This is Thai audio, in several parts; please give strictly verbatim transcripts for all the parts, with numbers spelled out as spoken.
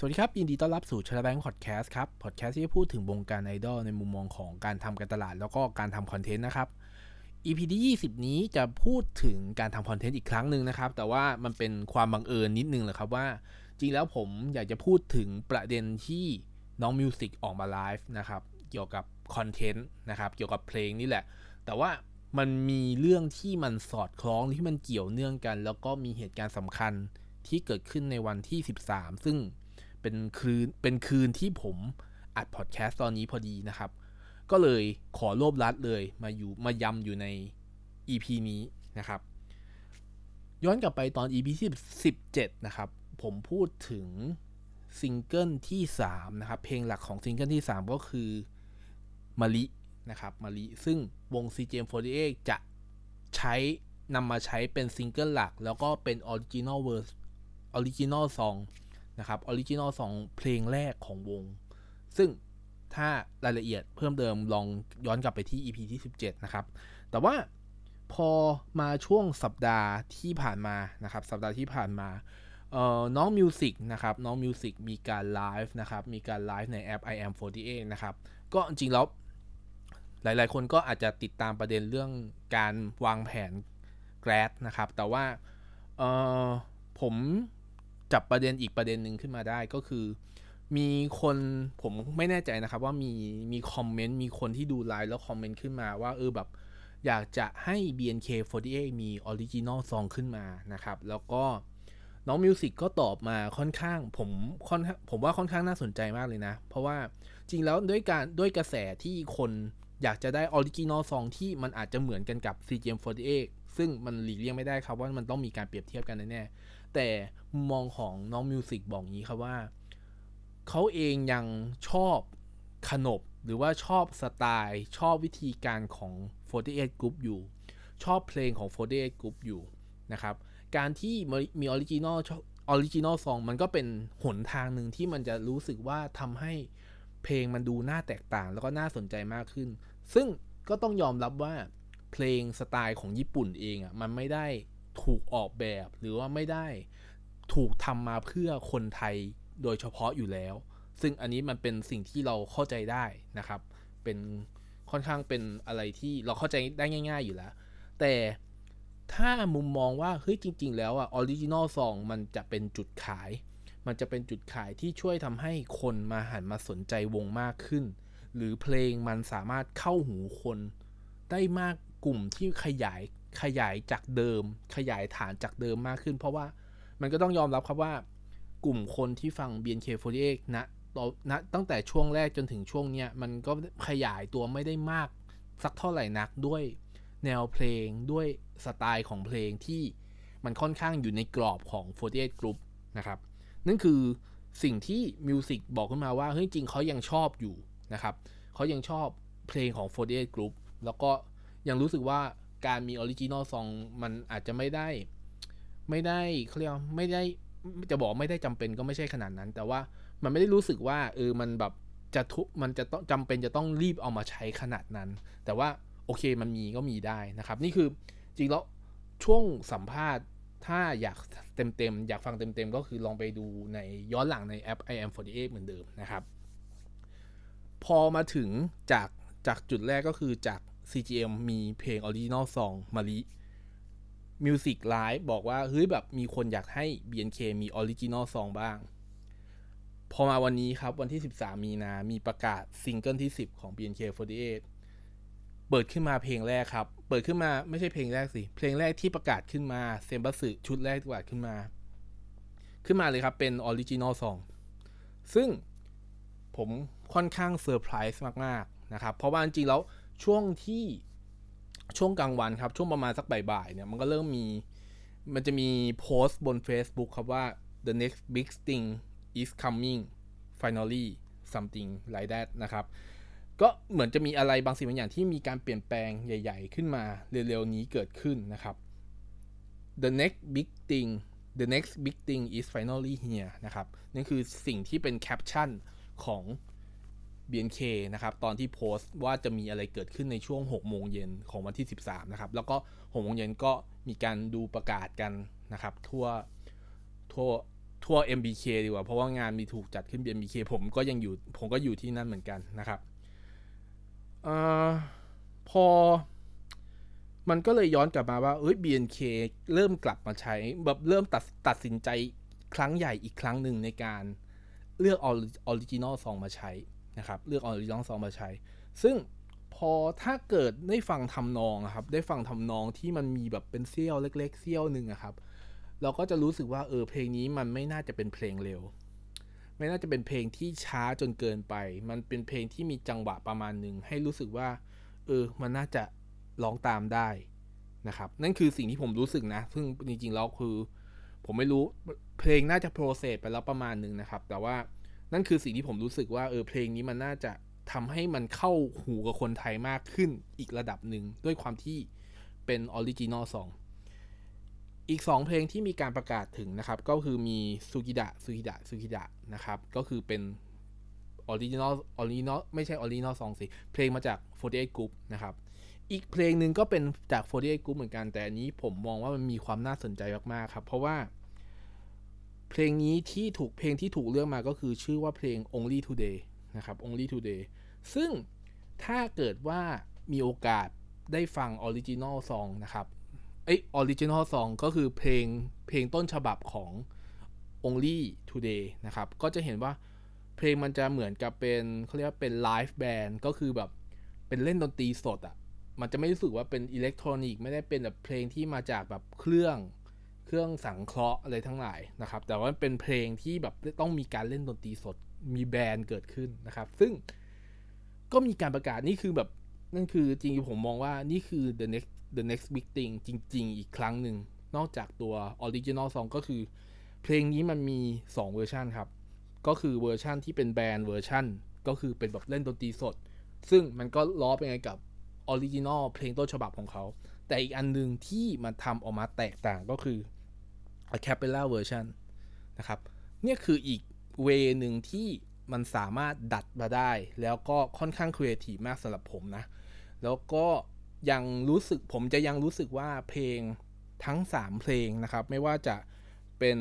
สวัสดีครับยินดีต้อนรับสู่ shareBank พอดแคสต์ ครับ พอดแคสต์ ที่จะพูดถึงวงการไอดอลในมุมมองของการทำการตลาดแล้วก็การทำคอนเทนต์นะครับ อี พี ที่ยี่สิบนี้จะพูดถึงการทำคอนเทนต์อีกครั้งหนึ่งนะครับแต่ว่ามันเป็นความบังเอิญนิดนึงแหละครับว่าจริงแล้วผมอยากจะพูดถึงประเด็นที่น้องมิวสิกออกมาไลฟ์นะครับเกี่ยวกับคอนเทนต์นะครับเกี่ยวกับเพลงนี่แหละแต่ว่ามันมีเรื่องที่มันสอดคล้องที่มันเกี่ยวเนื่องกันแล้วก็มีเหตุการณ์สำคัญที่เกิดขึ้นในวันที่สิบสามซึ่งเป็นคืนเป็นคืนที่ผมอัดพอดแคสต์ตอนนี้พอดีนะครับก็เลยขอรวบรัดเลยมาอยู่มาย้ำอยู่ใน อี พี นี้นะครับย้อนกลับไปตอน อี พี ที่สิบเจ็ดนะครับผมพูดถึงซิงเกิลที่สามนะครับเพลงหลักของซิงเกิลที่สามก็คือมะลินะครับมะลิซึ่งวง ซี จี เอ็ม สี่สิบแปด จะใช้นำมาใช้เป็นซิงเกิลหลักแล้วก็เป็นออริจินอลเวอร์สออริจินอลซองนะครับออริจินอลสองเพลงแรกของวงซึ่งถ้ารายละเอียดเพิ่มเติมลองย้อนกลับไปที่ อี พี ที่สิบเจ็ดนะครับแต่ว่าพอมาช่วงสัปดาห์ที่ผ่านมานะครับสัปดาห์ที่ผ่านมาเอ่อน้องมิวสิกนะครับน้องมิวสิกมีการไลฟ์นะครับมีการไลฟ์ในแอป ไอ เอ็ม สี่สิบแปด นะครับก็จริงแล้วหลายๆคนก็อาจจะติดตามประเด็นเรื่องการวางแผนแกรดนะครับแต่ว่าเอ่อผมจับประเด็นอีกประเด็นหนึ่งขึ้นมาได้ก็คือมีคนผมไม่แน่ใจนะครับว่ามีมีคอมเมนต์มีคนที่ดูไลฟ์แล้วคอมเมนต์ขึ้นมาว่าเออแบบอยากจะให้ บี เอ็น เค สี่สิบแปด มีออริจินอลซองขึ้นมานะครับแล้วก็น้องมิวสิกก็ตอบมาค่อนข้างผมค่อนผมว่าค่อนข้างน่าสนใจมากเลยนะเพราะว่าจริงแล้วด้วยการด้วยกระแสที่คนอยากจะได้ออริจินอลซองที่มันอาจจะเหมือนกันกับ ซี จี เอ็ม สี่สิบแปด ซึ่งมันหลีกเลี่ยงไม่ได้ครับว่ามันต้องมีการเปรียบเทียบกันแน่ๆแต่มุมมองของน้องมิวสิกบอกงี้ครับว่าเขาเองยังชอบขนบหรือว่าชอบสไตล์ชอบวิธีการของสี่สิบแปด Group อยู่ชอบเพลงของสี่สิบแปด Group อยู่นะครับการที่มีออริจินอลออริจินอลซองมันก็เป็นหนทางหนึ่งที่มันจะรู้สึกว่าทำให้เพลงมันดูน่าแตกต่างแล้วก็น่าสนใจมากขึ้นซึ่งก็ต้องยอมรับว่าเพลงสไตล์ของญี่ปุ่นเองอ่ะมันไม่ได้ถูกออกแบบหรือว่าไม่ได้ถูกทำมาเพื่อคนไทยโดยเฉพาะอยู่แล้วซึ่งอันนี้มันเป็นสิ่งที่เราเข้าใจได้นะครับเป็นค่อนข้างเป็นอะไรที่เราเข้าใจได้ง่ายๆอยู่แล้วแต่ถ้ามุมมองว่าเฮ้ยจริงๆแล้วอ่ะออริจินอลซองมันจะเป็นจุดขายมันจะเป็นจุดขายที่ช่วยทำให้คนมาหันมาสนใจวงมากขึ้นหรือเพลงมันสามารถเข้าหูคนได้มากกลุ่มที่ขยายขยายจากเดิมขยายฐานจากเดิมมากขึ้นเพราะว่ามันก็ต้องยอมรับครับว่ากลุ่มคนที่ฟัง บี เอ็น เค สี่สิบแปด นะนะตั้งแต่ช่วงแรกจนถึงช่วงเนี้ยมันก็ขยายตัวไม่ได้มากสักเท่าไหร่นักด้วยแนวเพลงด้วยสไตล์ของเพลงที่มันค่อนข้างอยู่ในกรอบของสี่สิบแปด Group นะครับนั่นคือสิ่งที่มิวสิกบอกขึ้นมาว่าเฮ้ยจริงเขายังชอบอยู่นะครับเขายังชอบเพลงของสี่สิบแปด Group แล้วก็ยังรู้สึกว่าการมีออริจินอลซองมันอาจจะไม่ได้ไม่ได้เขาเรียกไม่ได้จะบอกไม่ได้จำเป็นก็ไม่ใช่ขนาดนั้นแต่ว่ามันไม่ได้รู้สึกว่าเออมันแบบจะทุมันจะต้องจำเป็นจะต้องรีบเอามาใช้ขนาดนั้นแต่ว่าโอเคมันมีก็มีได้นะครับนี่คือจริงแล้วช่วงสัมภาษณ์ถ้าอยากเต็มๆอยากฟังเต็มๆก็คือลองไปดูในย้อนหลังในแอป ไอ เอ็ม สี่สิบแปด เหมือนเดิมนะครับพอมาถึงจากจากจุดแรกก็คือจาก ซี จี เอ็ม มีเพลง Original Song มะลิ Music Live บอกว่าเฮ้ยแบบมีคนอยากให้ บี เอ็น เค มี Original Song บ้างพอมาวันนี้ครับวันที่สิบสามมีนามีประกาศซิงเกิลที่สิบของ บี เอ็น เค สี่สิบแปด เปิดขึ้นมาเพลงแรกครับเปิดขึ้นมาไม่ใช่เพลงแรกสิเพลงแรกที่ประกาศขึ้นมาเซมบัสึชุดแรกประกาศขึ้นมาขึ้นมาเลยครับเป็นออริจินอลซองซึ่งผมค่อนข้างเซอร์ไพรส์มากๆนะครับเพราะว่าจริงๆแล้วช่วงที่ช่วงกลางวันครับช่วงประมาณสักบ่ายๆเนี่ยมันก็เริ่มมีมันจะมีโพสต์บน Facebook ครับว่า the next big thing is coming finally something like that นะครับก็เหมือนจะมีอะไรบางสิ่งบางอย่างที่มีการเปลี่ยนแปลงใหญ่ๆขึ้นมาเร็วๆนี้เกิดขึ้นนะครับ The next big thing The next big thing is finally here นะครับนั่นคือสิ่งที่เป็นแคปชั่นของ บี เอ็น เค นะครับตอนที่โพสต์ว่าจะมีอะไรเกิดขึ้นในช่วงหกโมงเย็นของวันที่สิบสามนะครับแล้วก็หกโมงเย็นก็มีการดูประกาศกันนะครับทั่วทั่วท ทั่ว เอ็ม บี เค ดีกว่าเพราะว่างานมีถูกจัดขึ้น เอ็ม บี เค ผมก็ยังอยู่ผมก็อยู่ที่นั่นเหมือนกันนะครับเอ่อพอมันก็เลยย้อนกลับมาว่าเอ้ย บี เอ็น เค เริ่มกลับมาใช้แบบเริ่มตัดตัดสินใจครั้งใหญ่อีกครั้งหนึ่งในการเลือกออริจินอลซองมาใช้นะครับเลือกออริจินอลซองมาใช้ซึ่งพอถ้าเกิดได้ฟังทำนองครับได้ฟังทำนองที่มันมีแบบเป็นเซี่ยวเล็กๆเซี่ยวหนึ่งครับเราก็จะรู้สึกว่าเออเพลงนี้มันไม่น่าจะเป็นเพลงเร็วไม่น่าจะเป็นเพลงที่ช้าจนเกินไปมันเป็นเพลงที่มีจังหวะประมาณนึงให้รู้สึกว่าเออมันน่าจะร้องตามได้นะครับนั่นคือสิ่งที่ผมรู้สึกนะซึ่งจริงๆแล้วคือผมไม่รู้เพลงน่าจะโปรเซสไปแล้วประมาณนึงนะครับแต่ว่านั่นคือสิ่งที่ผมรู้สึกว่าเออเพลงนี้มันน่าจะทำให้มันเข้าหูกับคนไทยมากขึ้นอีกระดับหนึ่งด้วยความที่เป็นออริจินอลซองอีกสองเพลงที่มีการประกาศถึงนะครับก็คือมีซูกิดะซูกิดะซูกิดะนะครับก็คือเป็นออริจินอลออริจินอลไม่ใช่ออริจินอลซองสิเพลงมาจากโฟร์ตี้เอท Group นะครับอีกเพลงนึงก็เป็นจากโฟร์ตี้เอท Group เหมือนกันแต่อันนี้ผมมองว่ามันมีความน่าสนใจมากๆครับเพราะว่าเพลงนี้ที่ถูกเพลงที่ถูกเลือกมาก็คือชื่อว่าเพลง Only Today นะครับ Only Today ซึ่งถ้าเกิดว่ามีโอกาสได้ฟัง Original Song นะครับเอ้ย Original Song ก็คือเพลงเพลงต้นฉบับของ Only Today นะครับก็จะเห็นว่าเพลงมันจะเหมือนกับเป็นเขาเรียกว่าเป็น Live Band ก็คือแบบเป็นเล่นดนตรีสดอ่ะมันจะไม่รู้สึกว่าเป็นอิเล็กทรอนิกส์ไม่ได้เป็นแบบเพลงที่มาจากแบบเครื่องเครื่องสังเคราะห์อะไรทั้งหลายนะครับแต่ว่าเป็นเพลงที่แบบต้องมีการเล่นดนตรีสดมีแบนด์เกิดขึ้นนะครับซึ่งก็มีการประกาศนี่คือแบบนั่นคือจริงๆผมมองว่านี่คือ the next the next big thing จริงๆอีกครั้งหนึ่งนอกจากตัว original song ก็คือเพลงนี้มันมีสองเวอร์ชันครับก็คือเวอร์ชันที่เป็นแบนด์เวอร์ชันก็คือเป็นแบบเล่นดนตรีสดซึ่งมันก็ล้อไปไงกับ original เพลงต้นฉบับของเขาแต่อีกอันนึงที่มันทำออกมาแตกต่างก็คือa cappella version นะครับเนี่ยคืออีกเวย์หนึ่งที่มันสามารถดัดมาได้แล้วก็ค่อนข้างครีเอทีฟมากสำหรับผมนะแล้วก็ยังรู้สึกผมจะยังรู้สึกว่าเพลงทั้งสามเพลงนะครับไม่ว่าจะเป็น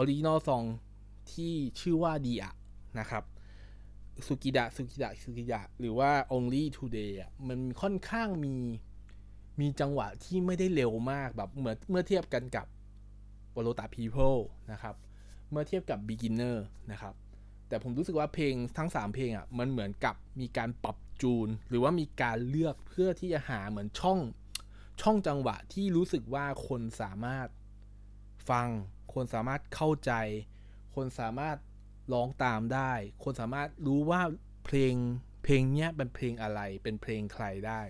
original song ที่ชื่อว่าดีอะนะครับสุกิดะสุกิดะสุกิดะหรือว่า only today อ่ะมันค่อนข้างมีมีจังหวะที่ไม่ได้เร็วมากแบบเหมือนเมื่อเทียบกันกับวอโลตา people นะครับเมื่อเทียบกับ beginner นะครับแต่ผมรู้สึกว่าเพลงทั้งสามเพลงอ่ะมันเหมือนกับมีการปรับจูนหรือว่ามีการเลือกเพื่อที่จะหาเหมือนช่องช่องจังหวะที่รู้สึกว่าคนสามารถฟังคนสามารถเข้าใจคนสามารถร้องตามได้คนสามารถรู้ว่าเพลงเพลงเนี้ยเป็นเพลงอะไรเป็นเพลงใครได้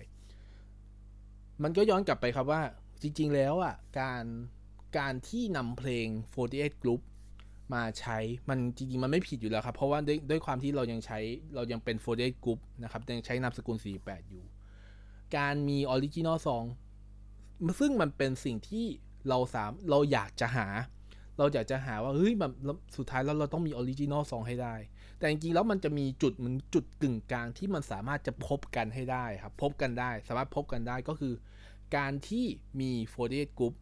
มันก็ย้อนกลับไปครับว่าจริงๆแล้วอ่ะการการที่นำเพลงโฟร์ตี้เอท Group มาใช้มันจริงๆมันไม่ผิดอยู่แล้วครับเพราะว่าด้วยด้วยความที่เรายังใช้เรายังเป็นโฟร์ตี้เอท Group นะครับยังใช้นามสกุลสี่สิบแปดอยู่การมี Original Song ซึ่งมันเป็นสิ่งที่เราสามเราอยากจะหาเราอยากจะหาว่าเฮ้ยแบบสุดท้ายแล้วเราต้องมี Original Song ให้ได้แต่จริงๆแล้วมันจะมีจุดมันจุดกึ่งกลางที่มันสามารถจะพบกันให้ได้ครับพบกันได้สามารถพบกันได้ก็คือการที่มีโฟร์ตี้เอท Group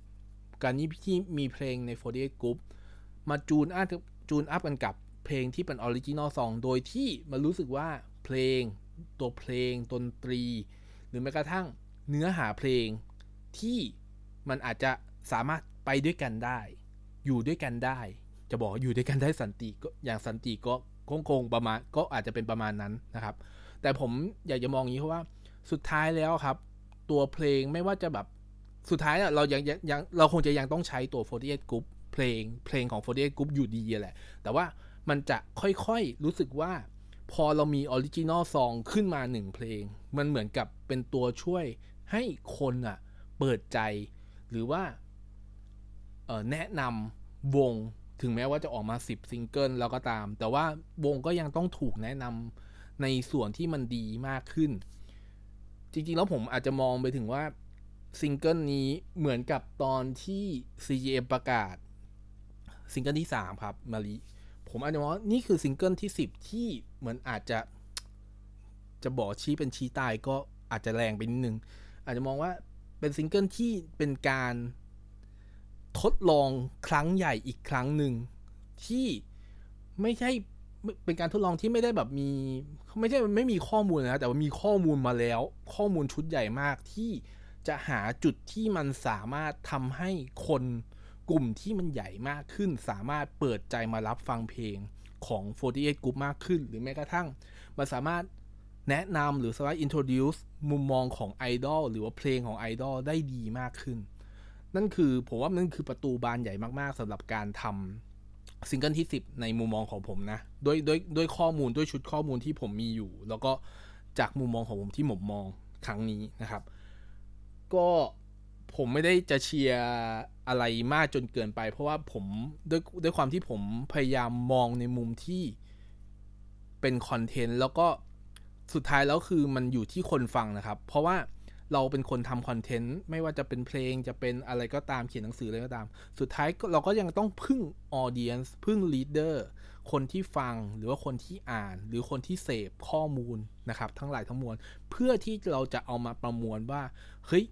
การนี้ที่มีเพลงในโฟร์ตี้เอท Group มาจูนอัพจูนอัพกันกับเพลงที่เป็น Original Song โดยที่มันรู้สึกว่าเพลงตัวเพลงดนตรีหรือแม้กระทั่งเนื้อหาเพลงที่มันอาจจะสามารถไปด้วยกันได้อยู่ด้วยกันได้จะบอกอยู่ด้วยกันได้สันติก็อย่างสันติก็คงๆประมาณก็อาจจะเป็นประมาณนั้นนะครับแต่ผมอยากจะมองอย่างนี้เพราะว่าสุดท้ายแล้วครับตัวเพลงไม่ว่าจะแบบสุดท้ายเรายังยังเราคงจะยังต้องใช้ตัวโฟร์ตี้เอท Group เพลงเพลงของโฟร์ตี้เอท Group อยู่ดีแหละแต่ว่ามันจะค่อยๆรู้สึกว่าพอเรามี Original Song ขึ้นมาหนึ่งเพลงมันเหมือนกับเป็นตัวช่วยให้คนอ่ะเปิดใจหรือว่าเอ่อแนะนำวงถึงแม้ว่าจะออกมาสิบซิงเกิลแล้วก็ตามแต่ว่าวงก็ยังต้องถูกแนะนำในส่วนที่มันดีมากขึ้นจริงๆแล้วผมอาจจะมองไปถึงว่าซิงเกิลนี้เหมือนกับตอนที่ ซี จี เอ็ม ประกาศซิงเกิลที่สามครับมาริผมอาจจะว่านี่คือซิงเกิลที่สิบที่เหมือนอาจจะจะบอกชี้เป็นชี้ตายก็อาจจะแรงไปนิดนึงอาจจะมองว่าเป็นซิงเกิลที่เป็นการทดลองครั้งใหญ่อีกครั้งหนึ่ง ที่ไม่ใช่เป็นการทดลองที่ไม่ได้แบบมีไม่ใช่ไม่มีข้อมูลนะแต่ว่ามีข้อมูลมาแล้วข้อมูลชุดใหญ่มากที่จะหาจุดที่มันสามารถทำให้คนกลุ่มที่มันใหญ่มากขึ้นสามารถเปิดใจมารับฟังเพลงของโฟร์ตี้เอท Group มากขึ้นหรือแม้กระทั่งมันสามารถแนะนำหรือสามารถ introduce มุมมองของไอดอลหรือว่าเพลงของไอดอลได้ดีมากขึ้นนั่นคือผมว่านั่นคือประตูบานใหญ่มากๆสำหรับการทำซิงเกิลที่สิบในมุมมองของผมนะด้วยด้วยด้วยข้อมูลด้วยชุดข้อมูลที่ผมมีอยู่แล้วก็จากมุมมองของผมที่ผมมองครั้งนี้นะครับก็ผมไม่ได้จะเชียร์อะไรมากจนเกินไปเพราะว่าผมด้วยด้วยความที่ผมพยายามมองในมุมที่เป็นคอนเทนต์แล้วก็สุดท้ายแล้วคือมันอยู่ที่คนฟังนะครับเพราะว่าเราเป็นคนทำคอนเทนต์ไม่ว่าจะเป็นเพลงจะเป็นอะไรก็ตามเขียนหนังสืออะไรก็ตามสุดท้ายเราก็ยังต้องพึ่งออเดียนซ์พึ่งลีดเดอร์คนที่ฟังหรือว่าคนที่อ่านหรือคนที่เสพข้อมูลนะครับทั้งหลายทั้งมวลเพื่อที่เราจะเอามาประมวลว่าเฮ้ย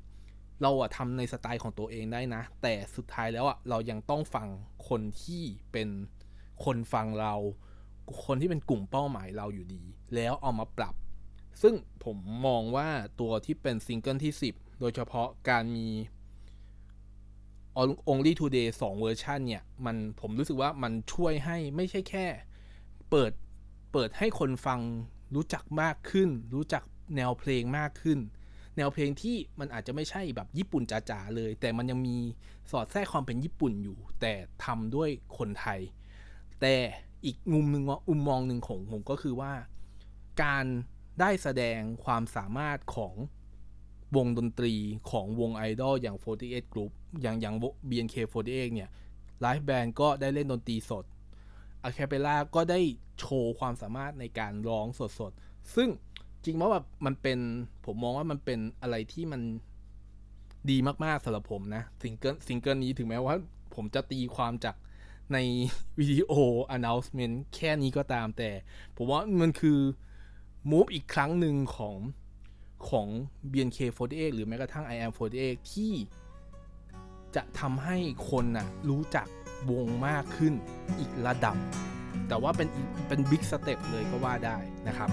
เราอะทำในสไตล์ของตัวเองได้นะแต่สุดท้ายแล้วอะเรายังต้องฟังคนที่เป็นคนฟังเราคนที่เป็นกลุ่มเป้าหมายเราอยู่ดีแล้วเอามาปรับซึ่งผมมองว่าตัวที่เป็นซิงเกิลที่สิบโดยเฉพาะการมี Only Today สองเวอร์ชันเนี่ยมันผมรู้สึกว่ามันช่วยให้ไม่ใช่แค่เปิดเปิดให้คนฟังรู้จักมากขึ้นรู้จักแนวเพลงมากขึ้นแนวเพลงที่มันอาจจะไม่ใช่แบบญี่ปุ่นจ๋าๆเลยแต่มันยังมีสอดแทรกความเป็นญี่ปุ่นอยู่แต่ทำด้วยคนไทยแต่อีกมุมนึงมุมมองหนึ่งของผมก็คือว่าการได้แสดงความสามารถของวงดนตรีของวงไอดอลอย่างโฟร์ตี้เอท Group อย่างอย่าง บี เอ็น เค โฟร์ตี้เอท เนี่ยไลฟ์แบนด์ก็ได้เล่นดนตรีสดอะแคปลล่าก็ได้โชว์ความสามารถในการร้องสดๆซึ่งจริงๆว่าแบบมันเป็นผมมองว่ามันเป็นอะไรที่มันดีมากๆสำหรับผมนะซิงเกิลซิงเกิลนี้ถึงแม้ว่าผมจะตีความจากในวิดีโอ announcement แค่นี้ก็ตามแต่ผมว่ามันคือ move อีกครั้งหนึ่งของของ บี เอ็น เค โฟร์ตี้เอท หรือแม้กระทั่ง ไอ เอ็ม โฟร์ตี้เอท ที่จะทำให้คนน่ะรู้จักวงมากขึ้นอีกระดับแต่ว่าเป็นเป็น big step เลยก็ว่าได้นะครับ